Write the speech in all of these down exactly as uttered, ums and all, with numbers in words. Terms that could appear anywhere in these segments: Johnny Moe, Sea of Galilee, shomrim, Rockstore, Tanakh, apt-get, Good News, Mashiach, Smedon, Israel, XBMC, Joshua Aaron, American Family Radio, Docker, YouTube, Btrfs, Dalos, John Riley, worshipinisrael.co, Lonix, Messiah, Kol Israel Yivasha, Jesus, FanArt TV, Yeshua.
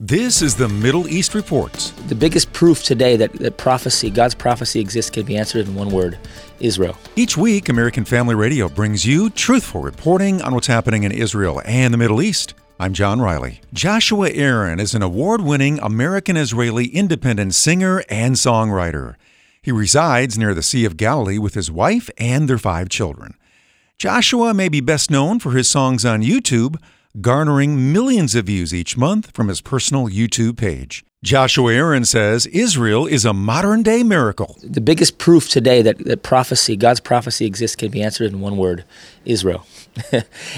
This is the Middle East Reports. The biggest proof today that, that prophecy, God's prophecy exists, can be answered in one word: Israel. Each week, American Family Radio brings you truthful reporting on what's happening in Israel and the Middle East. I'm John Riley. Joshua Aaron is an award-winning American-Israeli independent singer and songwriter. He resides near the Sea of Galilee with his wife and their five children. Joshua may be best known for his songs on YouTube, garnering millions of views each month from his personal YouTube page. Joshua Aaron says Israel is a modern-day miracle. The biggest proof today that, that prophecy, God's prophecy exists, can be answered in one word: Israel.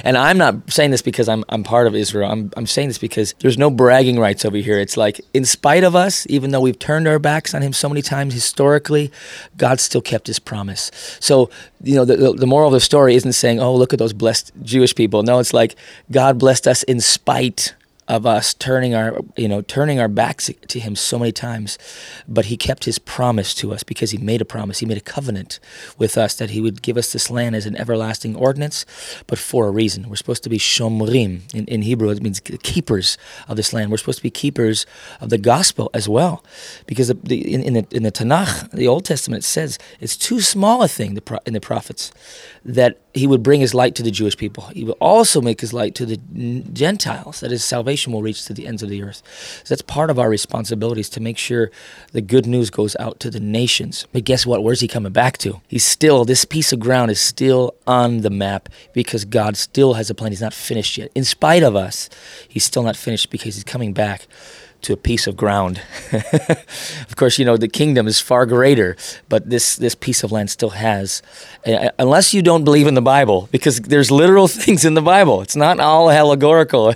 And I'm not saying this because I'm I'm part of Israel. I'm I'm saying this because there's no bragging rights over here. It's like, in spite of us, even though we've turned our backs on him so many times historically, God still kept his promise. So, you know, the, the moral of the story isn't saying, oh, look at those blessed Jewish people. No, it's like God blessed us in spite of us turning our, you know, turning our backs to him so many times, but he kept his promise to us because he made a promise. He made a covenant with us that he would give us this land as an everlasting ordinance, but for a reason. We're supposed to be shomrim. In, in Hebrew, it means keepers of this land. We're supposed to be keepers of the gospel as well, because the, the, in, in, the, in the Tanakh, the Old Testament, it says it's too small a thing the pro, in the prophets that he would bring his light to the Jewish people. He will also make his light to the Gentiles, that is, salvation will reach to the ends of the earth. So that's part of our responsibilities, to make sure the good news goes out to the nations. But guess what? Where's he coming back to? He's still, this piece of ground is still on the map because God still has a plan. He's not finished yet. In spite of us, he's still not finished because he's coming back to a piece of ground. Of course, you know, the kingdom is far greater, but this, this piece of land still has, uh, unless you don't believe in the Bible, because there's literal things in the Bible. It's not all allegorical.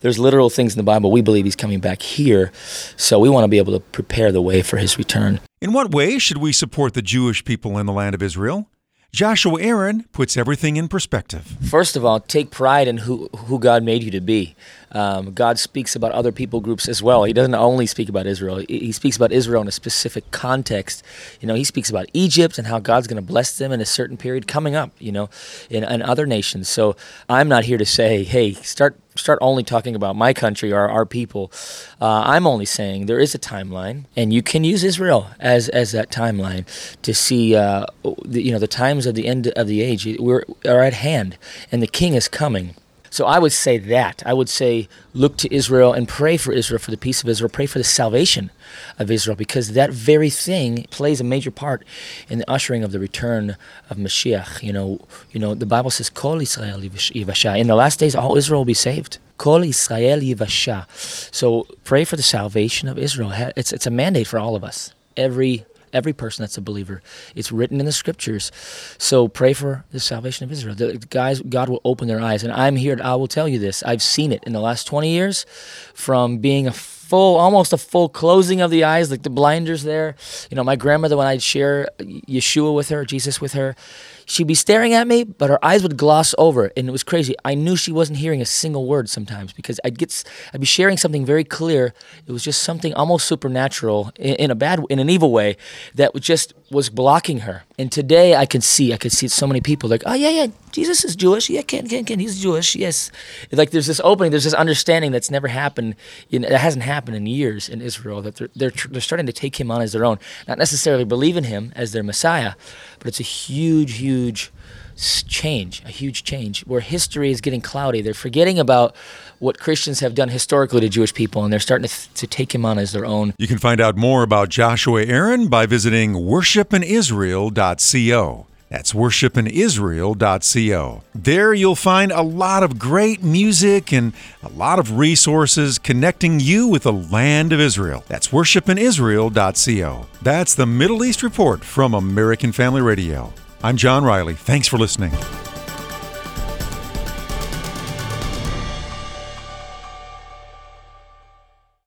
There's literal things in the Bible. We believe he's coming back here, so we want to be able to prepare the way for his return. In what way should we support the Jewish people in the land of Israel? Joshua Aaron puts everything in perspective. First of all, take pride in who, who God made you to be. Um, God speaks about other people groups as well. He doesn't only speak about Israel. He speaks about Israel in a specific context. You know, he speaks about Egypt and how God's going to bless them in a certain period coming up, you know, in, in other nations. So I'm not here to say, hey, start start only talking about my country or our people. Uh, I'm only saying there is a timeline, and you can use Israel as as that timeline to see, uh, the, you know, the times of the end of the age we're, are at hand, and the king is coming. So I would say that. I would say look to Israel and pray for Israel, for the peace of Israel. Pray for the salvation of Israel, because that very thing plays a major part in the ushering of the return of Mashiach. You know, you know, the Bible says, Kol Israel Yivasha. In the last days, all Israel will be saved. Kol Israel Yivasha. So pray for the salvation of Israel. It's, it's a mandate for all of us, every Every person that's a believer. It's written in the scriptures. So pray for the salvation of Israel. The guys, God will open their eyes. And I'm here, I will tell you this. I've seen it in the last twenty years, from being a full, almost a full closing of the eyes, like the blinders there. You know, my grandmother, when I'd share Yeshua with her, Jesus with her, she'd be staring at me, but her eyes would gloss over, and it was crazy. I knew she wasn't hearing a single word sometimes, because I'd get, I'd be sharing something very clear. It was just something almost supernatural in, in a bad, in an evil way, that was just was blocking her. And today I could see, I could see so many people like, oh yeah, yeah, Jesus is Jewish. Yeah, can, can, can. He's Jewish. Yes. Like there's this opening, there's this understanding that's never happened, you know, that hasn't happened in years in Israel, that they're they're, tr- they're starting to take him on as their own, not necessarily believe in him as their Messiah, but it's a huge, huge, huge change, a huge change where history is getting cloudy. They're forgetting about what Christians have done historically to Jewish people, and they're starting to, th- to take him on as their own. You can find out more about Joshua Aaron by visiting worship in Israel dot co. That's worship in Israel dot co. There you'll find a lot of great music and a lot of resources connecting you with the land of Israel. That's worship in Israel dot co. That's the Middle East Report from American Family Radio. I'm John Riley. Thanks for listening.